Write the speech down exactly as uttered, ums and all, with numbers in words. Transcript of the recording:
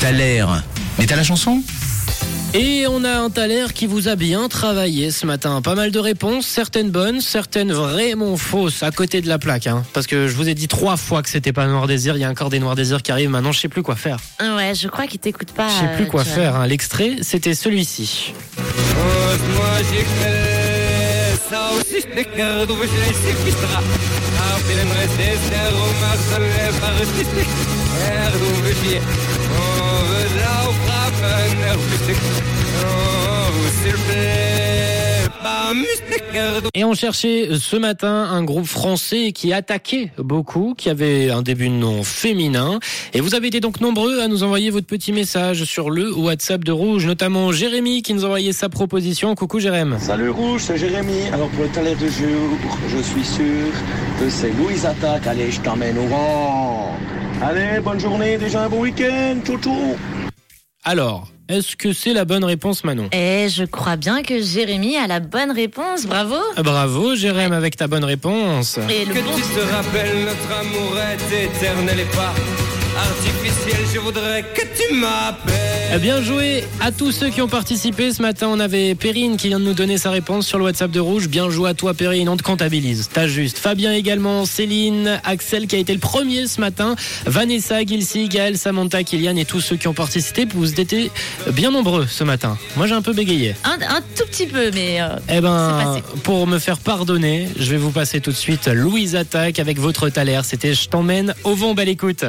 T'as l'air, mais t'as la chanson ? Et on a un Thaler qui vous a bien travaillé ce matin. Pas mal de réponses, certaines bonnes, certaines vraiment fausses, à côté de la plaque. Hein. Parce que je vous ai dit trois fois que c'était pas Noir Désir, il y a encore des Noirs Désirs qui arrivent, maintenant je sais plus quoi faire. Ah ouais, je crois qu'ils t'écoutent pas. Je sais plus euh, quoi faire, hein. L'extrait, c'était celui-ci. Et on cherchait ce matin un groupe français qui attaquait beaucoup, qui avait un début de nom féminin. Et vous avez été donc nombreux à nous envoyer votre petit message sur le WhatsApp de Rouge, notamment Jérémy qui nous envoyait sa proposition. Coucou Jérémy. Salut Rouge, c'est Jérémy. Alors pour le Thaler de jour, je suis sûr que c'est Louise Attaque. Allez, je t'emmène au vent. Allez, bonne journée, déjà un bon week-end. Tchou tchou. Alors, est-ce que c'est la bonne réponse, Manon ? Eh, je crois bien que Jérémy a la bonne réponse, bravo ! Bravo, Jérémy, ouais. Avec ta bonne réponse. Et le que bon... tu te rappelles, notre amour est éternel et pas artificiel, je voudrais que tu m'appelles. Bien joué à tous ceux qui ont participé. Ce matin, on avait Perrine qui vient de nous donner sa réponse sur le WhatsApp de Rouge. Bien joué à toi, Perrine, on te comptabilise. T'as juste. Fabien également, Céline, Axel qui a été le premier ce matin, Vanessa, Gilsi, Gaël, Samantha, Kylian et tous ceux qui ont participé. Vous étiez bien nombreux ce matin. Moi, j'ai un peu bégayé. Un, un tout petit peu, mais euh, eh ben, c'est passé. Pour me faire pardonner, je vais vous passer tout de suite Louise Attaque avec votre Thaler. C'était « Je t'emmène au vent ». Belle écoute.